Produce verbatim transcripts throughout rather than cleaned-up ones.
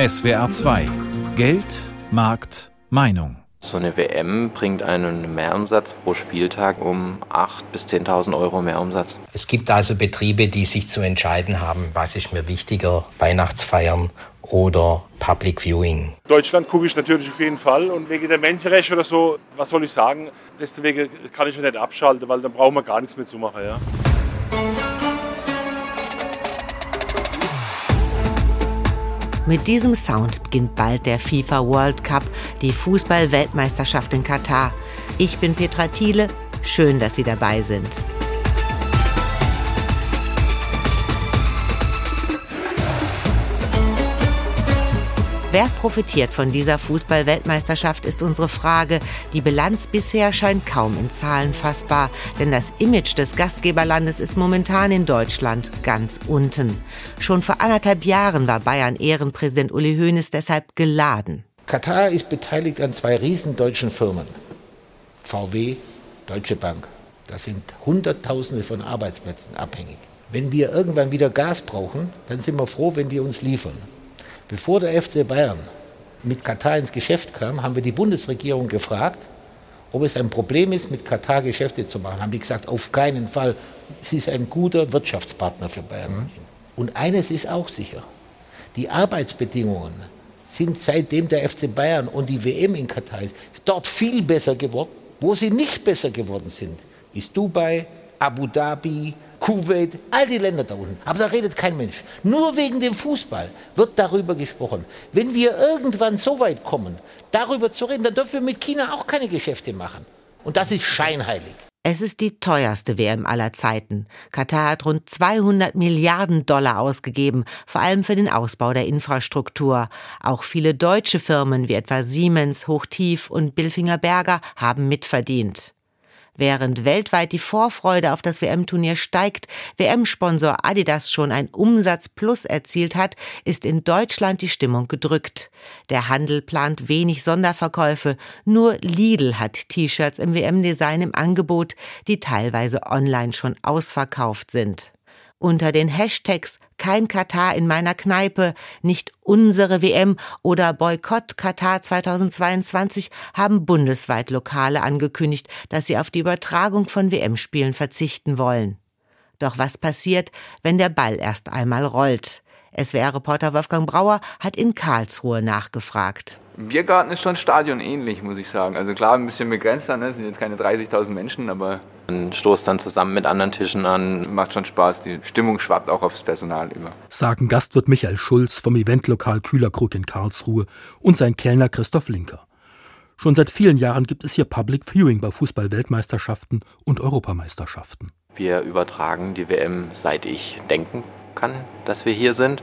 S W R zwei. Geld, Markt, Meinung. So eine W M bringt einen Mehrumsatz pro Spieltag um achttausend bis zehntausend Euro Mehrumsatz. Es gibt also Betriebe, die sich zu entscheiden haben, was ist mir wichtiger, Weihnachtsfeiern oder Public Viewing. Deutschland gucke ich natürlich auf jeden Fall und wegen der Menschenrechte oder so, was soll ich sagen, deswegen kann ich ja nicht abschalten, weil dann brauchen wir gar nichts mehr zu machen, ja. Mit diesem Sound beginnt bald der FIFA World Cup, die Fußball-Weltmeisterschaft in Katar. Ich bin Petra Thiele, schön, dass Sie dabei sind. Wer profitiert von dieser Fußball-Weltmeisterschaft, ist unsere Frage. Die Bilanz bisher scheint kaum in Zahlen fassbar, denn das Image des Gastgeberlandes ist momentan in Deutschland ganz unten. Schon vor anderthalb Jahren war Bayern-Ehrenpräsident Uli Hoeneß deshalb geladen. Katar ist beteiligt an zwei riesen deutschen Firmen. V W, Deutsche Bank. Das sind Hunderttausende von Arbeitsplätzen abhängig. Wenn wir irgendwann wieder Gas brauchen, dann sind wir froh, wenn die uns liefern. Bevor der F C Bayern mit Katar ins Geschäft kam, haben wir die Bundesregierung gefragt, ob es ein Problem ist, mit Katar Geschäfte zu machen. Haben die gesagt, auf keinen Fall. Es ist ein guter Wirtschaftspartner für Bayern. Mhm. Und eines ist auch sicher. Die Arbeitsbedingungen sind seitdem der F C Bayern und die W M in Katar ist, dort viel besser geworden. Wo sie nicht besser geworden sind, ist Dubai, Abu Dhabi, Kuwait, all die Länder da unten. Aber da redet kein Mensch. Nur wegen dem Fußball wird darüber gesprochen. Wenn wir irgendwann so weit kommen, darüber zu reden, dann dürfen wir mit China auch keine Geschäfte machen. Und das ist scheinheilig. Es ist die teuerste W M aller Zeiten. Katar hat rund zweihundert Milliarden Dollar ausgegeben, vor allem für den Ausbau der Infrastruktur. Auch viele deutsche Firmen wie etwa Siemens, Hochtief und Bilfinger Berger haben mitverdient. Während weltweit die Vorfreude auf das W M-Turnier steigt, W M-Sponsor Adidas schon ein Umsatzplus erzielt hat, ist in Deutschland die Stimmung gedrückt. Der Handel plant wenig Sonderverkäufe, nur Lidl hat T-Shirts im W M-Design im Angebot, die teilweise online schon ausverkauft sind. Unter den Hashtags »Kein Katar in meiner Kneipe«, »Nicht unsere W M« oder »Boykott Katar zweitausendzweiundzwanzig« haben bundesweit Lokale angekündigt, dass sie auf die Übertragung von W M-Spielen verzichten wollen. Doch was passiert, wenn der Ball erst einmal rollt? S W R-Reporter Wolfgang Brauer hat in Karlsruhe nachgefragt. Biergarten ist schon stadionähnlich, muss ich sagen. Also klar, ein bisschen begrenzter, ne? Es sind jetzt keine dreißigtausend Menschen, aber man stoßt dann zusammen mit anderen Tischen an, macht schon Spaß, die Stimmung schwappt auch aufs Personal über. Sagen Gastwirt Michael Schulz vom Eventlokal Kühlerkrug in Karlsruhe und sein Kellner Christoph Linker. Schon seit vielen Jahren gibt es hier Public Viewing bei Fußball-Weltmeisterschaften und Europameisterschaften. Wir übertragen die W M, seit ich denken kann, dass wir hier sind.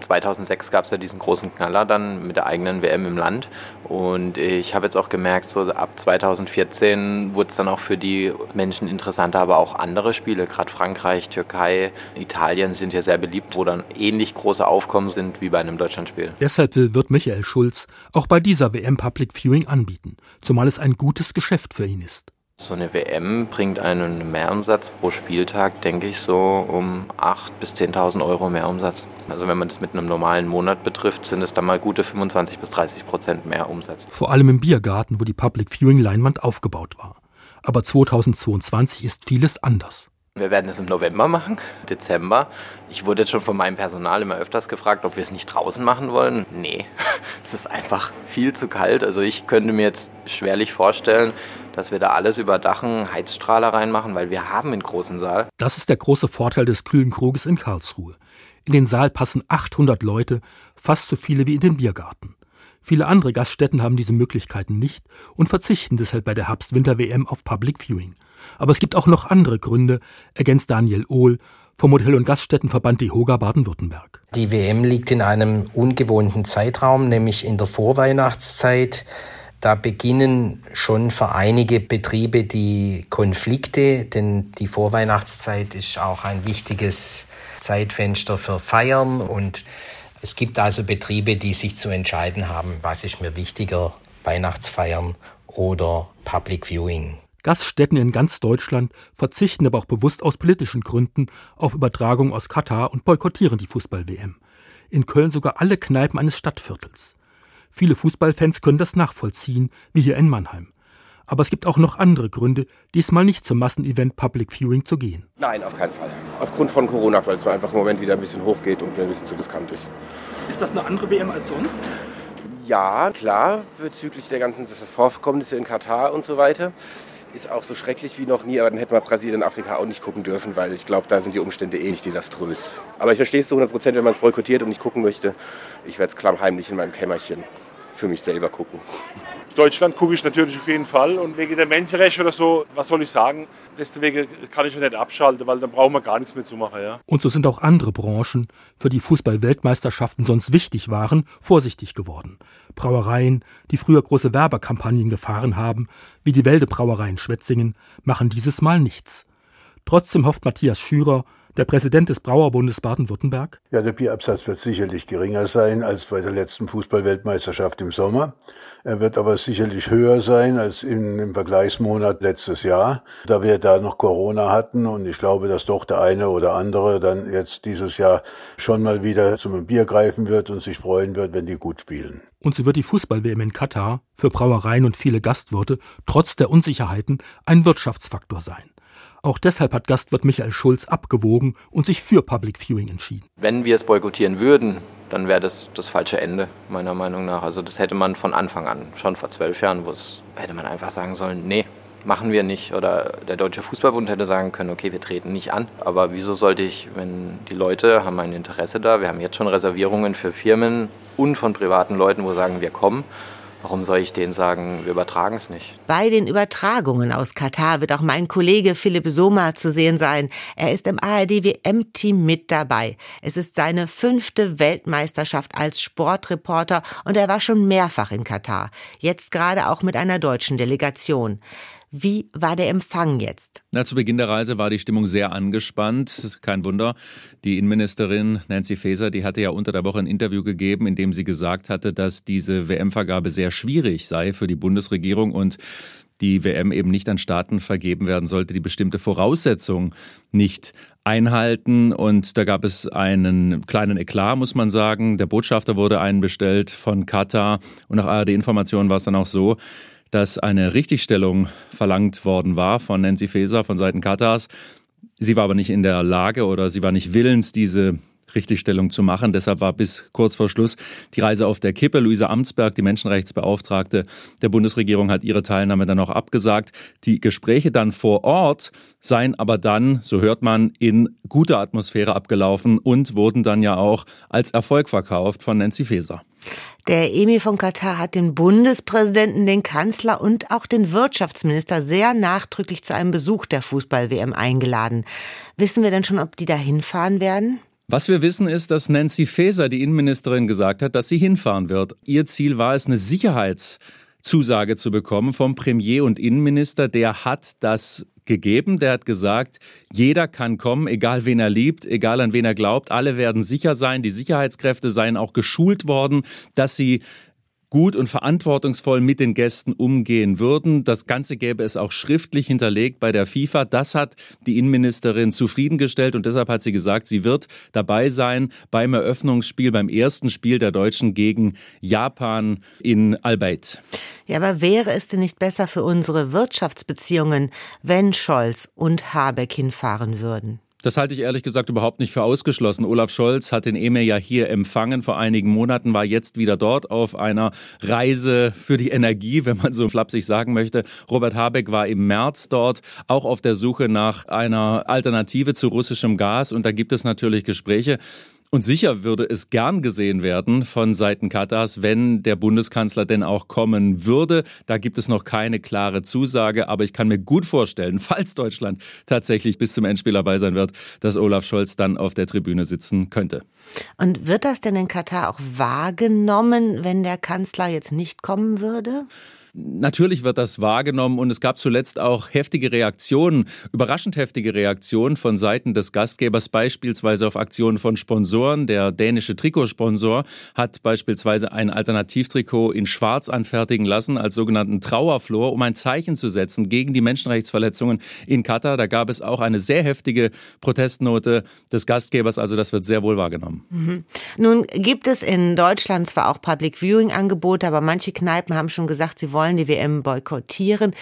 zweitausendsechs gab es ja diesen großen Knaller dann mit der eigenen W M im Land und ich habe jetzt auch gemerkt, so ab zweitausendvierzehn wurde es dann auch für die Menschen interessanter, aber auch andere Spiele, gerade Frankreich, Türkei, Italien sind hier sehr beliebt, wo dann ähnlich große Aufkommen sind wie bei einem Deutschlandspiel. Deshalb wird Michael Schulz auch bei dieser W M Public Viewing anbieten, zumal es ein gutes Geschäft für ihn ist. So eine W M bringt einen Mehrumsatz pro Spieltag, denke ich, so um achttausend bis zehntausend Euro Mehrumsatz. Also wenn man das mit einem normalen Monat betrifft, sind es dann mal gute fünfundzwanzig bis dreißig Prozent mehr Umsatz. Vor allem im Biergarten, wo die Public Viewing-Leinwand aufgebaut war. Aber zweitausendzweiundzwanzig ist vieles anders. Wir werden es im November machen, Dezember. Ich wurde jetzt schon von meinem Personal immer öfters gefragt, ob wir es nicht draußen machen wollen. Nee, es ist einfach viel zu kalt. Also ich könnte mir jetzt schwerlich vorstellen, dass wir da alles überdachen, Heizstrahler reinmachen, weil wir haben einen großen Saal. Das ist der große Vorteil des Kühlen Kruges in Karlsruhe. In den Saal passen achthundert Leute, fast so viele wie in den Biergarten. Viele andere Gaststätten haben diese Möglichkeiten nicht und verzichten deshalb bei der Herbst-Winter-W M auf Public Viewing. Aber es gibt auch noch andere Gründe, ergänzt Daniel Ohl vom Hotel- und Gaststättenverband DEHOGA Baden-Württemberg. Die W M liegt in einem ungewohnten Zeitraum, nämlich in der Vorweihnachtszeit. Da beginnen schon für einige Betriebe die Konflikte, denn die Vorweihnachtszeit ist auch ein wichtiges Zeitfenster für Feiern. Und es gibt also Betriebe, die sich zu entscheiden haben, was ist mir wichtiger, Weihnachtsfeiern oder Public Viewing. Gaststätten in ganz Deutschland verzichten aber auch bewusst aus politischen Gründen auf Übertragungen aus Katar und boykottieren die Fußball-W M. in Köln sogar alle Kneipen eines Stadtviertels. Viele Fußballfans können das nachvollziehen, wie hier in Mannheim. Aber es gibt auch noch andere Gründe, diesmal nicht zum Massenevent Public Viewing zu gehen. Nein, auf keinen Fall. Aufgrund von Corona, weil es einfach im Moment wieder ein bisschen hochgeht und ein bisschen zu riskant ist. Ist das eine andere W M als sonst? Ja, klar, bezüglich der ganzen Vorkommnisse in Katar und so weiter. Ist auch so schrecklich wie noch nie, aber dann hätten wir Brasilien und Afrika auch nicht gucken dürfen, weil ich glaube, da sind die Umstände eh nicht desaströs. Aber ich verstehe es zu hundert Prozent, wenn man es boykottiert und nicht gucken möchte. Ich werde es klammheimlich in meinem Kämmerchen für mich selber gucken. Deutschland gucke ich natürlich auf jeden Fall und wegen der Menschenrechte oder so, was soll ich sagen, deswegen kann ich ja nicht abschalten, weil dann brauchen wir gar nichts mehr zu machen. Ja. Und so sind auch andere Branchen, für die Fußball-Weltmeisterschaften sonst wichtig waren, vorsichtig geworden. Brauereien, die früher große Werbekampagnen gefahren haben, wie die Wälde-Brauerei in Schwetzingen, machen dieses Mal nichts. Trotzdem hofft Matthias Schürer, der Präsident des Brauerbundes Baden-Württemberg. Ja, der Bierabsatz wird sicherlich geringer sein als bei der letzten Fußball-Weltmeisterschaft im Sommer. Er wird aber sicherlich höher sein als im, im Vergleichsmonat letztes Jahr, da wir da noch Corona hatten. Und ich glaube, dass doch der eine oder andere dann jetzt dieses Jahr schon mal wieder zum Bier greifen wird und sich freuen wird, wenn die gut spielen. Und so wird die Fußball-W M in Katar für Brauereien und viele Gastwirte trotz der Unsicherheiten ein Wirtschaftsfaktor sein. Auch deshalb hat Gastwirt Michael Schulz abgewogen und sich für Public Viewing entschieden. Wenn wir es boykottieren würden, dann wäre das das falsche Ende, meiner Meinung nach. Also das hätte man von Anfang an, schon vor zwölf Jahren, wo es, hätte man einfach sagen sollen, nee, machen wir nicht. Oder der Deutsche Fußballbund hätte sagen können, okay, wir treten nicht an. Aber wieso sollte ich, wenn die Leute haben ein Interesse da, wir haben jetzt schon Reservierungen für Firmen und von privaten Leuten, wo sagen, wir kommen. Warum soll ich denen sagen, wir übertragen es nicht? Bei den Übertragungen aus Katar wird auch mein Kollege Philipp Sommer zu sehen sein. Er ist im A R D-W M-Team mit dabei. Es ist seine fünfte Weltmeisterschaft als Sportreporter und er war schon mehrfach in Katar. Jetzt gerade auch mit einer deutschen Delegation. Wie war der Empfang jetzt? Na, zu Beginn der Reise war die Stimmung sehr angespannt. Kein Wunder. Die Innenministerin Nancy Faeser, die hatte ja unter der Woche ein Interview gegeben, in dem sie gesagt hatte, dass diese W M-Vergabe sehr schwierig sei für die Bundesregierung und die W M eben nicht an Staaten vergeben werden sollte, die bestimmte Voraussetzungen nicht einhalten. Und da gab es einen kleinen Eklat, muss man sagen. Der Botschafter wurde einbestellt von Katar. Und nach A R D-Informationen war es dann auch so, dass eine Richtigstellung verlangt worden war von Nancy Faeser, von Seiten Katars. Sie war aber nicht in der Lage oder sie war nicht willens, diese Richtigstellung zu machen. Deshalb war bis kurz vor Schluss die Reise auf der Kippe. Luisa Amtsberg, die Menschenrechtsbeauftragte der Bundesregierung, hat ihre Teilnahme dann auch abgesagt. Die Gespräche dann vor Ort seien aber dann, so hört man, in guter Atmosphäre abgelaufen und wurden dann ja auch als Erfolg verkauft von Nancy Faeser. Der Emir von Katar hat den Bundespräsidenten, den Kanzler und auch den Wirtschaftsminister sehr nachdrücklich zu einem Besuch der Fußball-W M eingeladen. Wissen wir denn schon, ob die da hinfahren werden? Was wir wissen ist, dass Nancy Faeser, die Innenministerin, gesagt hat, dass sie hinfahren wird. Ihr Ziel war es, eine Sicherheitszusage zu bekommen vom Premier und Innenminister. Der hat das gegeben. Der hat gesagt, jeder kann kommen, egal wen er liebt, egal an wen er glaubt. Alle werden sicher sein. Die Sicherheitskräfte seien auch geschult worden, dass sie gut und verantwortungsvoll mit den Gästen umgehen würden. Das Ganze gäbe es auch schriftlich hinterlegt bei der FIFA. Das hat die Innenministerin zufriedengestellt und deshalb hat sie gesagt, sie wird dabei sein beim Eröffnungsspiel, beim ersten Spiel der Deutschen gegen Japan in Al-Bayt. Ja, aber wäre es denn nicht besser für unsere Wirtschaftsbeziehungen, wenn Scholz und Habeck hinfahren würden? Das halte ich ehrlich gesagt überhaupt nicht für ausgeschlossen. Olaf Scholz hat den Emir ja hier empfangen vor einigen Monaten, war jetzt wieder dort auf einer Reise für die Energie, wenn man so flapsig sagen möchte. Robert Habeck war im März dort, auch auf der Suche nach einer Alternative zu russischem Gas. Und da gibt es natürlich Gespräche. Und sicher würde es gern gesehen werden von Seiten Katars, wenn der Bundeskanzler denn auch kommen würde. Da gibt es noch keine klare Zusage, aber ich kann mir gut vorstellen, falls Deutschland tatsächlich bis zum Endspiel dabei sein wird, dass Olaf Scholz dann auf der Tribüne sitzen könnte. Und wird das denn in Katar auch wahrgenommen, wenn der Kanzler jetzt nicht kommen würde? Natürlich wird das wahrgenommen und es gab zuletzt auch heftige Reaktionen, überraschend heftige Reaktionen von Seiten des Gastgebers, beispielsweise auf Aktionen von Sponsoren. Der dänische Trikotsponsor hat beispielsweise ein Alternativtrikot in Schwarz anfertigen lassen als sogenannten Trauerflor, um ein Zeichen zu setzen gegen die Menschenrechtsverletzungen in Katar. Da gab es auch eine sehr heftige Protestnote des Gastgebers, also das wird sehr wohl wahrgenommen. Mhm. Nun gibt es in Deutschland zwar auch Public Viewing Angebote, aber manche Kneipen haben schon gesagt, sie wollen die W M boykottieren.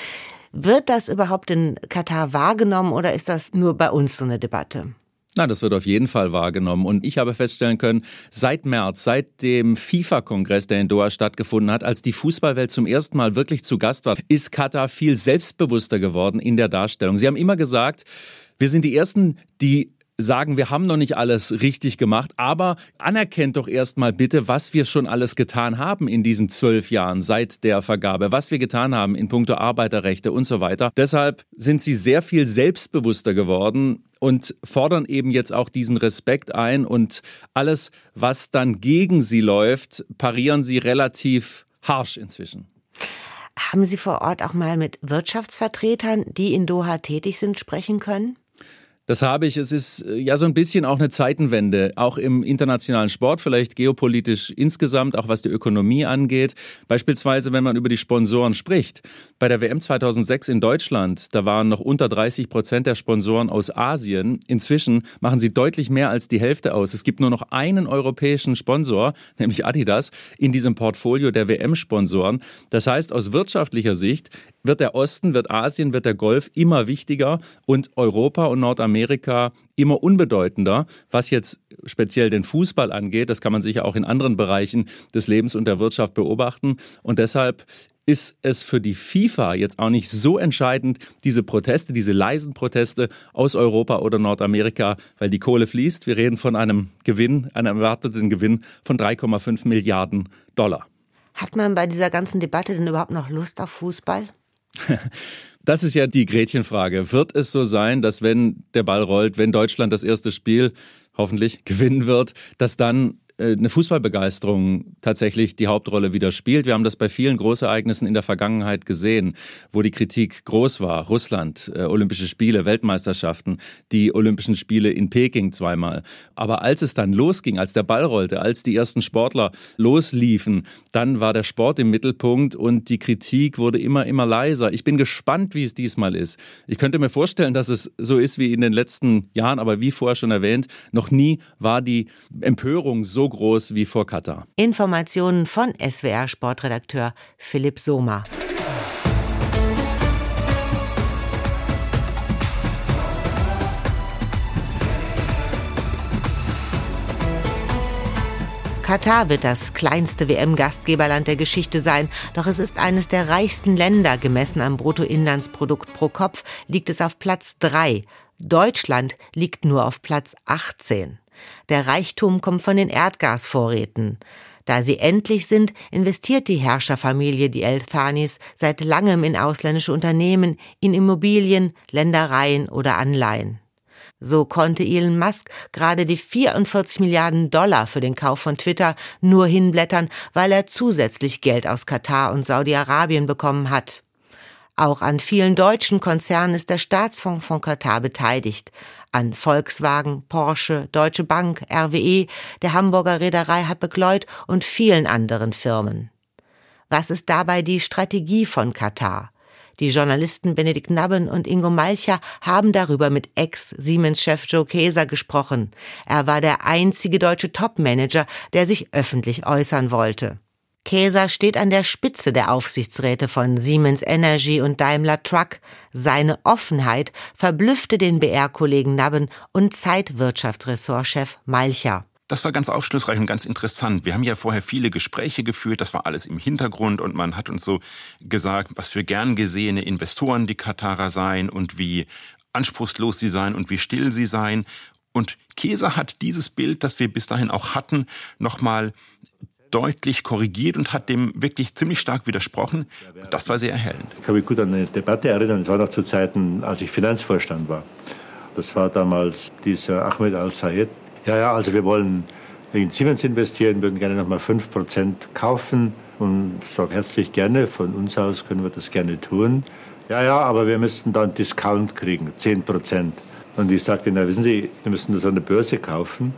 Wird das überhaupt in Katar wahrgenommen oder ist das nur bei uns so eine Debatte? Na, das wird auf jeden Fall wahrgenommen. Und ich habe feststellen können, seit März, seit dem FIFA-Kongress, der in Doha stattgefunden hat, als die Fußballwelt zum ersten Mal wirklich zu Gast war, ist Katar viel selbstbewusster geworden in der Darstellung. Sie haben immer gesagt, wir sind die Ersten, die sagen, wir haben noch nicht alles richtig gemacht, aber anerkennt doch erstmal bitte, was wir schon alles getan haben in diesen zwölf Jahren seit der Vergabe, was wir getan haben in puncto Arbeiterrechte und so weiter. Deshalb sind sie sehr viel selbstbewusster geworden und fordern eben jetzt auch diesen Respekt ein und alles, was dann gegen sie läuft, parieren sie relativ harsch inzwischen. Haben Sie vor Ort auch mal mit Wirtschaftsvertretern, die in Doha tätig sind, sprechen können? Das habe ich. Es ist ja so ein bisschen auch eine Zeitenwende, auch im internationalen Sport, vielleicht geopolitisch insgesamt, auch was die Ökonomie angeht. Beispielsweise, wenn man über die Sponsoren spricht. Bei der W M zweitausendsechs in Deutschland, da waren noch unter dreißig Prozent der Sponsoren aus Asien. Inzwischen machen sie deutlich mehr als die Hälfte aus. Es gibt nur noch einen europäischen Sponsor, nämlich Adidas, in diesem Portfolio der W M-Sponsoren. Das heißt, aus wirtschaftlicher Sicht wird der Osten, wird Asien, wird der Golf immer wichtiger und Europa und Nordamerika Amerika immer unbedeutender, was jetzt speziell den Fußball angeht. Das kann man sicher auch in anderen Bereichen des Lebens und der Wirtschaft beobachten. Und deshalb ist es für die FIFA jetzt auch nicht so entscheidend, diese Proteste, diese leisen Proteste aus Europa oder Nordamerika, weil die Kohle fließt. Wir reden von einem Gewinn, einem erwarteten Gewinn von drei Komma fünf Milliarden Dollar. Hat man bei dieser ganzen Debatte denn überhaupt noch Lust auf Fußball? Das ist ja die Gretchenfrage. Wird es so sein, dass wenn der Ball rollt, wenn Deutschland das erste Spiel hoffentlich gewinnen wird, dass dann eine Fußballbegeisterung tatsächlich die Hauptrolle wieder spielt? Wir haben das bei vielen Großereignissen in der Vergangenheit gesehen, wo die Kritik groß war. Russland, Olympische Spiele, Weltmeisterschaften, die Olympischen Spiele in Peking zweimal. Aber als es dann losging, als der Ball rollte, als die ersten Sportler losliefen, dann war der Sport im Mittelpunkt und die Kritik wurde immer, immer leiser. Ich bin gespannt, wie es diesmal ist. Ich könnte mir vorstellen, dass es so ist wie in den letzten Jahren, aber wie vorher schon erwähnt, noch nie war die Empörung so groß wie vor Katar. Informationen von S W R-Sportredakteur Philipp Sommer. Katar wird das kleinste W M-Gastgeberland der Geschichte sein. Doch es ist eines der reichsten Länder. Gemessen am Bruttoinlandsprodukt pro Kopf liegt es auf Platz drei. Deutschland liegt nur auf Platz achtzehn. Der Reichtum kommt von den Erdgasvorräten. Da sie endlich sind, investiert die Herrscherfamilie, die El-Thanis, seit langem in ausländische Unternehmen, in Immobilien, Ländereien oder Anleihen. So konnte Elon Musk gerade die vierundvierzig Milliarden Dollar für den Kauf von Twitter nur hinblättern, weil er zusätzlich Geld aus Katar und Saudi-Arabien bekommen hat. Auch an vielen deutschen Konzernen ist der Staatsfonds von Katar beteiligt. An Volkswagen, Porsche, Deutsche Bank, R W E, der Hamburger Reederei Hapag-Lloyd und vielen anderen Firmen. Was ist dabei die Strategie von Katar? Die Journalisten Benedikt Nabben und Ingo Malcher haben darüber mit Ex-Siemens-Chef Joe Kaeser gesprochen. Er war der einzige deutsche Top-Manager, der sich öffentlich äußern wollte. Kaeser steht an der Spitze der Aufsichtsräte von Siemens Energy und Daimler Truck. Seine Offenheit verblüffte den B R-Kollegen Nabben und Zeitwirtschaftsressortchef Malcher. Das war ganz aufschlussreich und ganz interessant. Wir haben ja vorher viele Gespräche geführt, das war alles im Hintergrund und man hat uns so gesagt, was für gern gesehene Investoren die Katarer seien und wie anspruchslos sie seien und wie still sie seien. Und Kaeser hat dieses Bild, das wir bis dahin auch hatten, nochmal deutlich korrigiert und hat dem wirklich ziemlich stark widersprochen. Das war sehr erhellend. Ich kann mich gut an eine Debatte erinnern. Das war noch zu Zeiten, als ich Finanzvorstand war. Das war damals dieser Ahmed Al-Sayed. Ja, ja, also wir wollen in Siemens investieren, würden gerne nochmal fünf Prozent kaufen. Und ich sage herzlich gerne, von uns aus können wir das gerne tun. Ja, ja, aber wir müssten dann Discount kriegen, zehn Prozent. Und ich sagte, na wissen Sie, wir müssen das an der Börse kaufen.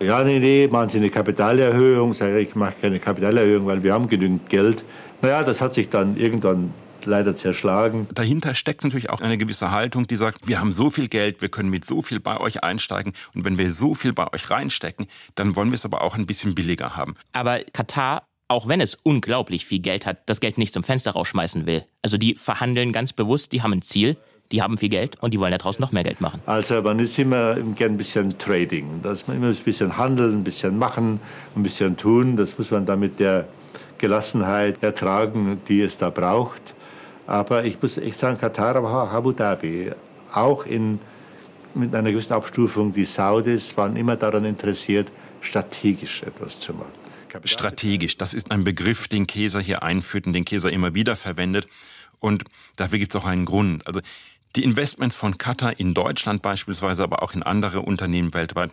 Ja, nee, nee, machen Sie eine Kapitalerhöhung. Ich sage, ich mache keine Kapitalerhöhung, weil wir haben genügend Geld. Naja, das hat sich dann irgendwann leider zerschlagen. Dahinter steckt natürlich auch eine gewisse Haltung, die sagt, wir haben so viel Geld, wir können mit so viel bei euch einsteigen und wenn wir so viel bei euch reinstecken, dann wollen wir es aber auch ein bisschen billiger haben. Aber Katar, auch wenn es unglaublich viel Geld hat, das Geld nicht zum Fenster rausschmeißen will. Also die verhandeln ganz bewusst, die haben ein Ziel, die haben viel Geld und die wollen daraus noch mehr Geld machen. Also man ist immer gern ein bisschen Trading, dass man immer ein bisschen handeln, ein bisschen machen, ein bisschen tun. Das muss man dann mit der Gelassenheit ertragen, die es da braucht. Aber ich muss echt sagen, Katar, aber Abu Dhabi, auch in, mit einer gewissen Abstufung, die Saudis waren immer daran interessiert, strategisch etwas zu machen. Strategisch, das ist ein Begriff, den Käser hier einführt und den Käser immer wieder verwendet. Und dafür gibt es auch einen Grund. Also die Investments von Qatar in Deutschland beispielsweise, aber auch in andere Unternehmen weltweit,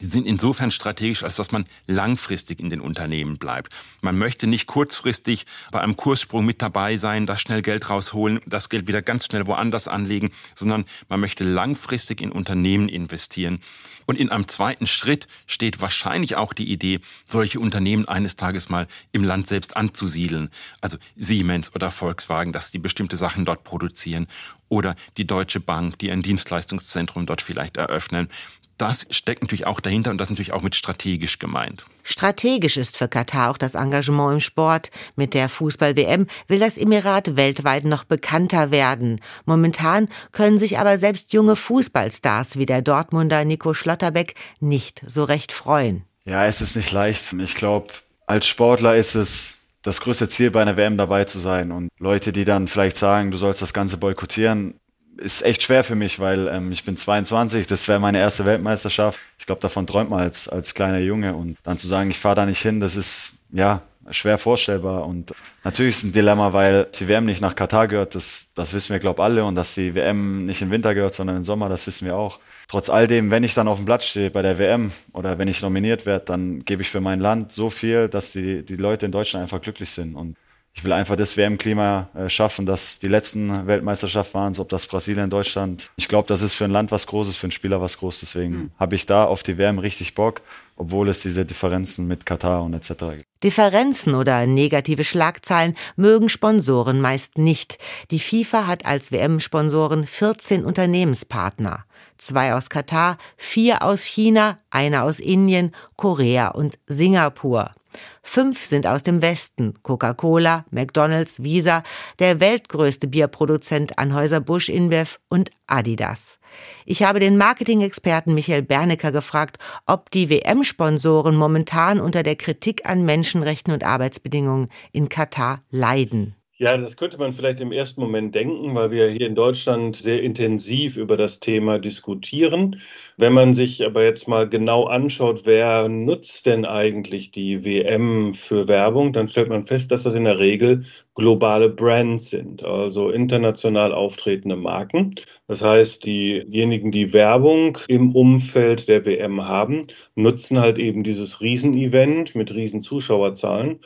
die sind insofern strategisch, als dass man langfristig in den Unternehmen bleibt. Man möchte nicht kurzfristig bei einem Kurssprung mit dabei sein, da schnell Geld rausholen, das Geld wieder ganz schnell woanders anlegen, sondern man möchte langfristig in Unternehmen investieren. Und in einem zweiten Schritt steht wahrscheinlich auch die Idee, solche Unternehmen eines Tages mal im Land selbst anzusiedeln. Also Siemens oder Volkswagen, dass die bestimmte Sachen dort produzieren. Oder die Deutsche Bank, die ein Dienstleistungszentrum dort vielleicht eröffnen. Das steckt natürlich auch dahinter und das natürlich auch mit strategisch gemeint. Strategisch ist für Katar auch das Engagement im Sport. Mit der Fußball-W M will das Emirat weltweit noch bekannter werden. Momentan können sich aber selbst junge Fußballstars wie der Dortmunder Nico Schlotterbeck nicht so recht freuen. Ja, es ist nicht leicht. Ich glaube, als Sportler ist es das größte Ziel, bei einer W M dabei zu sein. Und Leute, die dann vielleicht sagen, du sollst das Ganze boykottieren, ist echt schwer für mich, weil ähm, ich bin zweiundzwanzig, das wäre meine erste Weltmeisterschaft. Ich glaube, davon träumt man als, als kleiner Junge. Und dann zu sagen, ich fahre da nicht hin, das ist ja schwer vorstellbar. Und natürlich ist es ein Dilemma, weil die W M nicht nach Katar gehört, das, das wissen wir, glaube ich, alle. Und dass die W M nicht im Winter gehört, sondern im Sommer, das wissen wir auch. Trotz all dem, wenn ich dann auf dem Platz stehe bei der W M oder wenn ich nominiert werde, dann gebe ich für mein Land so viel, dass die, die Leute in Deutschland einfach glücklich sind. Und ich will einfach das W M-Klima schaffen, dass die letzten Weltmeisterschaften waren, ob das Brasilien, Deutschland. Ich glaube, das ist für ein Land was Großes, für einen Spieler was Großes. Deswegen mhm. habe ich da auf die W M richtig Bock, obwohl es diese Differenzen mit Katar und et cetera gibt. Differenzen oder negative Schlagzeilen mögen Sponsoren meist nicht. Die FIFA hat als W M-Sponsoren vierzehn Unternehmenspartner. Zwei aus Katar, vier aus China, einer aus Indien, Korea und Singapur. Fünf sind aus dem Westen. Coca-Cola, McDonald's, Visa, der weltgrößte Bierproduzent Anheuser-Busch InBev und Adidas. Ich habe den Marketing-Experten Michael Bernecker gefragt, ob die W M-Sponsoren momentan unter der Kritik an Menschenrechten und Arbeitsbedingungen in Katar leiden. Ja, das könnte man vielleicht im ersten Moment denken, weil wir hier in Deutschland sehr intensiv über das Thema diskutieren. Wenn man sich aber jetzt mal genau anschaut, wer nutzt denn eigentlich die W M für Werbung, dann stellt man fest, dass das in der Regel globale Brands sind, also international auftretende Marken. Das heißt, diejenigen, die Werbung im Umfeld der W M haben, nutzen halt eben dieses Riesenevent mit riesen Zuschauerzahlen.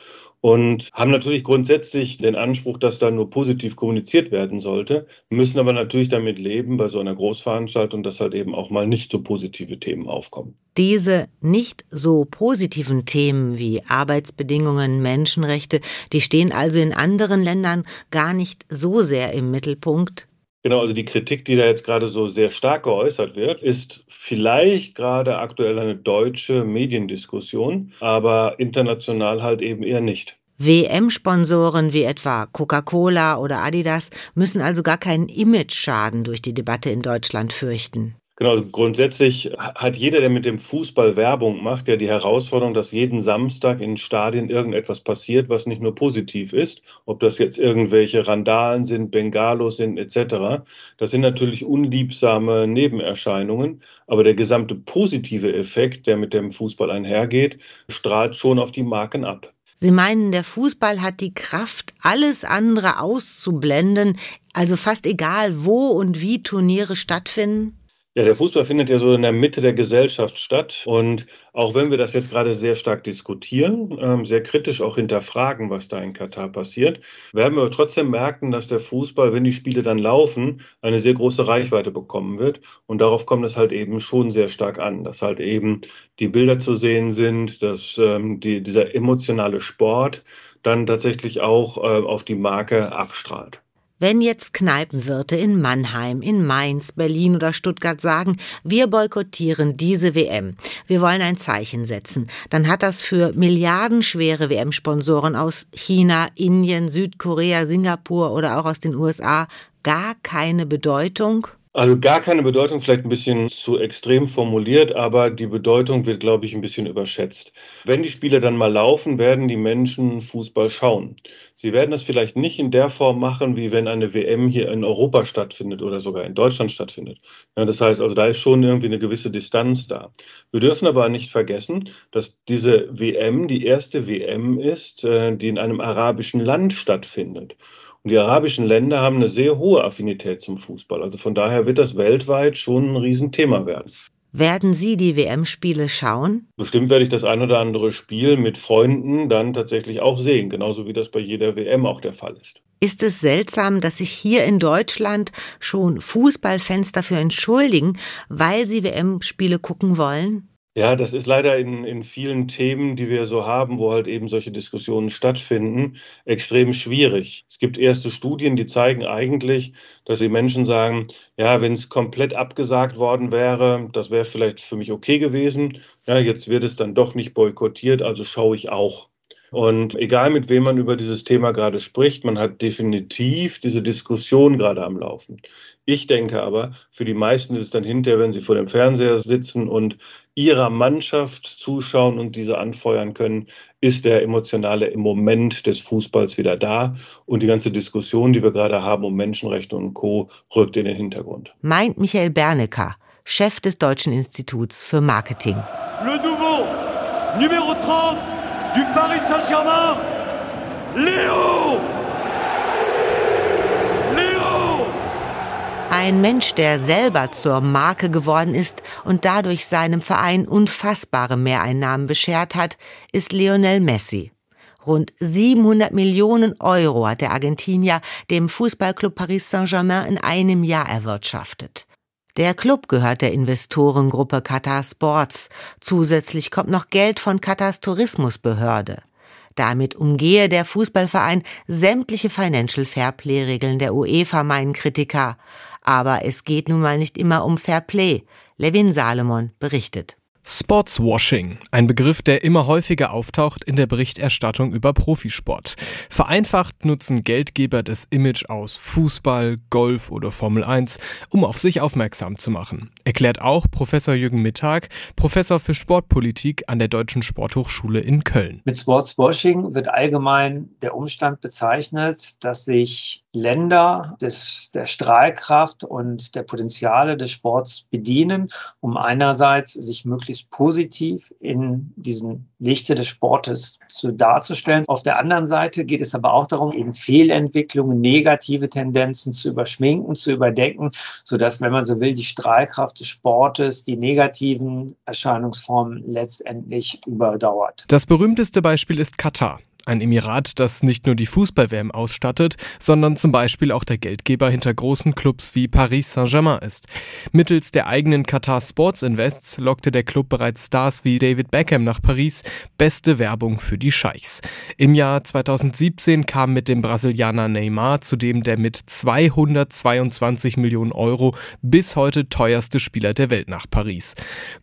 Und haben natürlich grundsätzlich den Anspruch, dass da nur positiv kommuniziert werden sollte, müssen aber natürlich damit leben bei so einer Großveranstaltung, dass halt eben auch mal nicht so positive Themen aufkommen. Diese nicht so positiven Themen wie Arbeitsbedingungen, Menschenrechte, die stehen also in anderen Ländern gar nicht so sehr im Mittelpunkt. Genau, also die Kritik, die da jetzt gerade so sehr stark geäußert wird, ist vielleicht gerade aktuell eine deutsche Mediendiskussion, aber international halt eben eher nicht. W M-Sponsoren wie etwa Coca-Cola oder Adidas müssen also gar keinen Image-Schaden durch die Debatte in Deutschland fürchten. Genau, grundsätzlich hat jeder, der mit dem Fußball Werbung macht, ja die Herausforderung, dass jeden Samstag in Stadien irgendetwas passiert, was nicht nur positiv ist. Ob das jetzt irgendwelche Randalen sind, Bengalos sind et cetera. Das sind natürlich unliebsame Nebenerscheinungen. Aber der gesamte positive Effekt, der mit dem Fußball einhergeht, strahlt schon auf die Marken ab. Sie meinen, der Fußball hat die Kraft, alles andere auszublenden, also fast egal, wo und wie Turniere stattfinden? Ja, der Fußball findet ja so in der Mitte der Gesellschaft statt. Und auch wenn wir das jetzt gerade sehr stark diskutieren, ähm, sehr kritisch auch hinterfragen, was da in Katar passiert, werden wir trotzdem merken, dass der Fußball, wenn die Spiele dann laufen, eine sehr große Reichweite bekommen wird. Und darauf kommt es halt eben schon sehr stark an, dass halt eben die Bilder zu sehen sind, dass ähm, die, dieser emotionale Sport dann tatsächlich auch äh, auf die Marke abstrahlt. Wenn jetzt Kneipenwirte in Mannheim, in Mainz, Berlin oder Stuttgart sagen, wir boykottieren diese W M, wir wollen ein Zeichen setzen, dann hat das für milliardenschwere W M-Sponsoren aus China, Indien, Südkorea, Singapur oder auch aus den U S A gar keine Bedeutung? Also gar keine Bedeutung, vielleicht ein bisschen zu extrem formuliert, aber die Bedeutung wird, glaube ich, ein bisschen überschätzt. Wenn die Spiele dann mal laufen, werden die Menschen Fußball schauen. Sie werden das vielleicht nicht in der Form machen, wie wenn eine W M hier in Europa stattfindet oder sogar in Deutschland stattfindet. Ja, das heißt, also da ist schon irgendwie eine gewisse Distanz da. Wir dürfen aber nicht vergessen, dass diese W M die erste W M ist, die in einem arabischen Land stattfindet. Und die arabischen Länder haben eine sehr hohe Affinität zum Fußball. Also von daher wird das weltweit schon ein Riesenthema werden. Werden Sie die W M-Spiele schauen? Bestimmt werde ich das ein oder andere Spiel mit Freunden dann tatsächlich auch sehen, genauso wie das bei jeder W M auch der Fall ist. Ist es seltsam, dass sich hier in Deutschland schon Fußballfans dafür entschuldigen, weil sie W M-Spiele gucken wollen? Ja, das ist leider in, in vielen Themen, die wir so haben, wo halt eben solche Diskussionen stattfinden, extrem schwierig. Es gibt erste Studien, die zeigen eigentlich, dass die Menschen sagen, ja, wenn es komplett abgesagt worden wäre, das wäre vielleicht für mich okay gewesen. Ja, jetzt wird es dann doch nicht boykottiert, also schaue ich auch. Und egal, mit wem man über dieses Thema gerade spricht, man hat definitiv diese Diskussion gerade am Laufen. Ich denke aber, für die meisten ist es dann hinterher, wenn sie vor dem Fernseher sitzen und ihrer Mannschaft zuschauen und diese anfeuern können, ist der emotionale im Moment des Fußballs wieder da. Und die ganze Diskussion, die wir gerade haben um Menschenrechte und Co., rückt in den Hintergrund. Meint Michael Bernecker, Chef des Deutschen Instituts für Marketing. Le nouveau, numéro trente du Paris Saint-Germain, Leo! Leo! Ein Mensch, der selber zur Marke geworden ist und dadurch seinem Verein unfassbare Mehreinnahmen beschert hat, ist Lionel Messi. Rund siebenhundert Millionen Euro hat der Argentinier dem Fußballclub Paris Saint-Germain in einem Jahr erwirtschaftet. Der Club gehört der Investorengruppe Qatar Sports. Zusätzlich kommt noch Geld von Qatars Tourismusbehörde. Damit umgehe der Fußballverein sämtliche Financial Fairplay-Regeln der UEFA, meinen Kritiker. Aber es geht nun mal nicht immer um Fairplay. Levin Salomon berichtet. Sportswashing, ein Begriff, der immer häufiger auftaucht in der Berichterstattung über Profisport. Vereinfacht nutzen Geldgeber das Image aus Fußball, Golf oder Formel eins, um auf sich aufmerksam zu machen. Erklärt auch Professor Jürgen Mittag, Professor für Sportpolitik an der Deutschen Sporthochschule in Köln. Mit Sportswashing wird allgemein der Umstand bezeichnet, dass sich Länder des, der Strahlkraft und der Potenziale des Sports bedienen, um einerseits sich möglichst positiv in diesem Lichte des Sportes zu darzustellen. Auf der anderen Seite geht es aber auch darum, eben Fehlentwicklungen, negative Tendenzen zu überschminken, zu überdecken, sodass, wenn man so will, die Strahlkraft des Sportes, die negativen Erscheinungsformen letztendlich überdauert. Das berühmteste Beispiel ist Katar. Ein Emirat, das nicht nur die Fußball-W M ausstattet, sondern zum Beispiel auch der Geldgeber hinter großen Clubs wie Paris Saint-Germain ist. Mittels der eigenen Qatar Sports Invests lockte der Club bereits Stars wie David Beckham nach Paris. Beste Werbung für die Scheichs. Im Jahr zweitausendsiebzehn kam mit dem Brasilianer Neymar zudem der mit zweihundertzweiundzwanzig Millionen Euro bis heute teuerste Spieler der Welt nach Paris.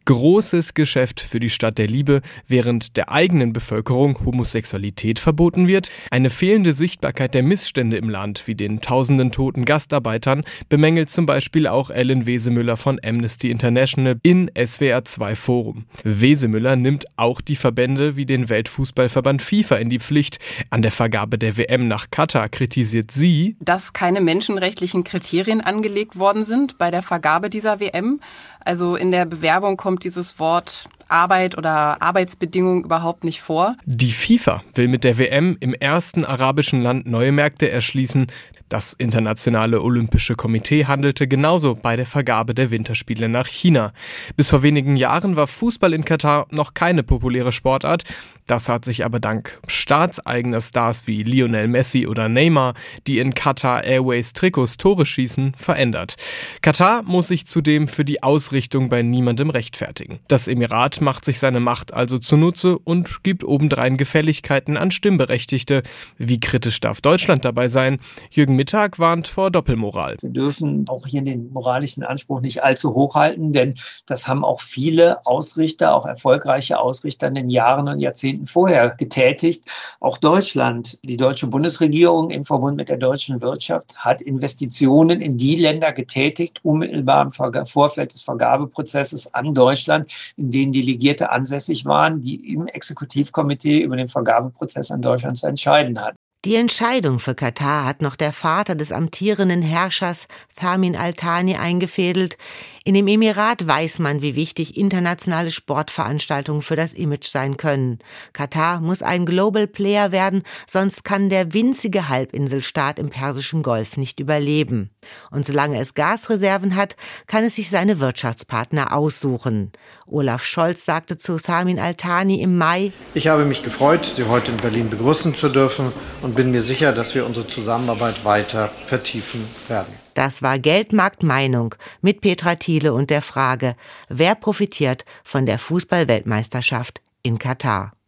Großes Geschäft für die Stadt der Liebe, während der eigenen Bevölkerung Homosexualität verboten wird. Eine fehlende Sichtbarkeit der Missstände im Land, wie den tausenden toten Gastarbeitern, bemängelt zum Beispiel auch Ellen Wesemüller von Amnesty International in S W R zwei Forum. Wesemüller nimmt auch die Verbände wie den Weltfußballverband FIFA in die Pflicht. An der Vergabe der W M nach Katar kritisiert sie, dass keine menschenrechtlichen Kriterien angelegt worden sind bei der Vergabe dieser W M. Also in der Bewerbung kommt dieses Wort Arbeit oder Arbeitsbedingungen überhaupt nicht vor. Die FIFA will mit der W M im ersten arabischen Land neue Märkte erschließen. Das Internationale Olympische Komitee handelte genauso bei der Vergabe der Winterspiele nach China. Bis vor wenigen Jahren war Fußball in Katar noch keine populäre Sportart. Das hat sich aber dank staatseigener Stars wie Lionel Messi oder Neymar, die in Qatar Airways Trikots Tore schießen, verändert. Katar muss sich zudem für die Ausrichtung bei niemandem rechtfertigen. Das Emirat macht sich seine Macht also zunutze und gibt obendrein Gefälligkeiten an Stimmberechtigte. Wie kritisch darf Deutschland dabei sein? Jürgen Mittag warnt vor Doppelmoral. Wir dürfen auch hier den moralischen Anspruch nicht allzu hoch halten, denn das haben auch viele Ausrichter, auch erfolgreiche Ausrichter in den Jahren und Jahrzehnten vorher getätigt. Auch Deutschland, die deutsche Bundesregierung im Verbund mit der deutschen Wirtschaft hat Investitionen in die Länder getätigt, unmittelbar im Vorfeld des Vergabeprozesses an Deutschland, in denen Delegierte ansässig waren, die im Exekutivkomitee über den Vergabeprozess an Deutschland zu entscheiden hatten. Die Entscheidung für Katar hat noch der Vater des amtierenden Herrschers Thamin Al Thani eingefädelt. In dem Emirat weiß man, wie wichtig internationale Sportveranstaltungen für das Image sein können. Katar muss ein Global Player werden, sonst kann der winzige Halbinselstaat im Persischen Golf nicht überleben. Und solange es Gasreserven hat, kann es sich seine Wirtschaftspartner aussuchen. Olaf Scholz sagte zu Thamin Al Thani im Mai: Ich habe mich gefreut, Sie heute in Berlin begrüßen zu dürfen und bin mir sicher, dass wir unsere Zusammenarbeit weiter vertiefen werden. Das war Geldmarktmeinung mit Petra Thiele und der Frage, wer profitiert von der Fußball-Weltmeisterschaft in Katar?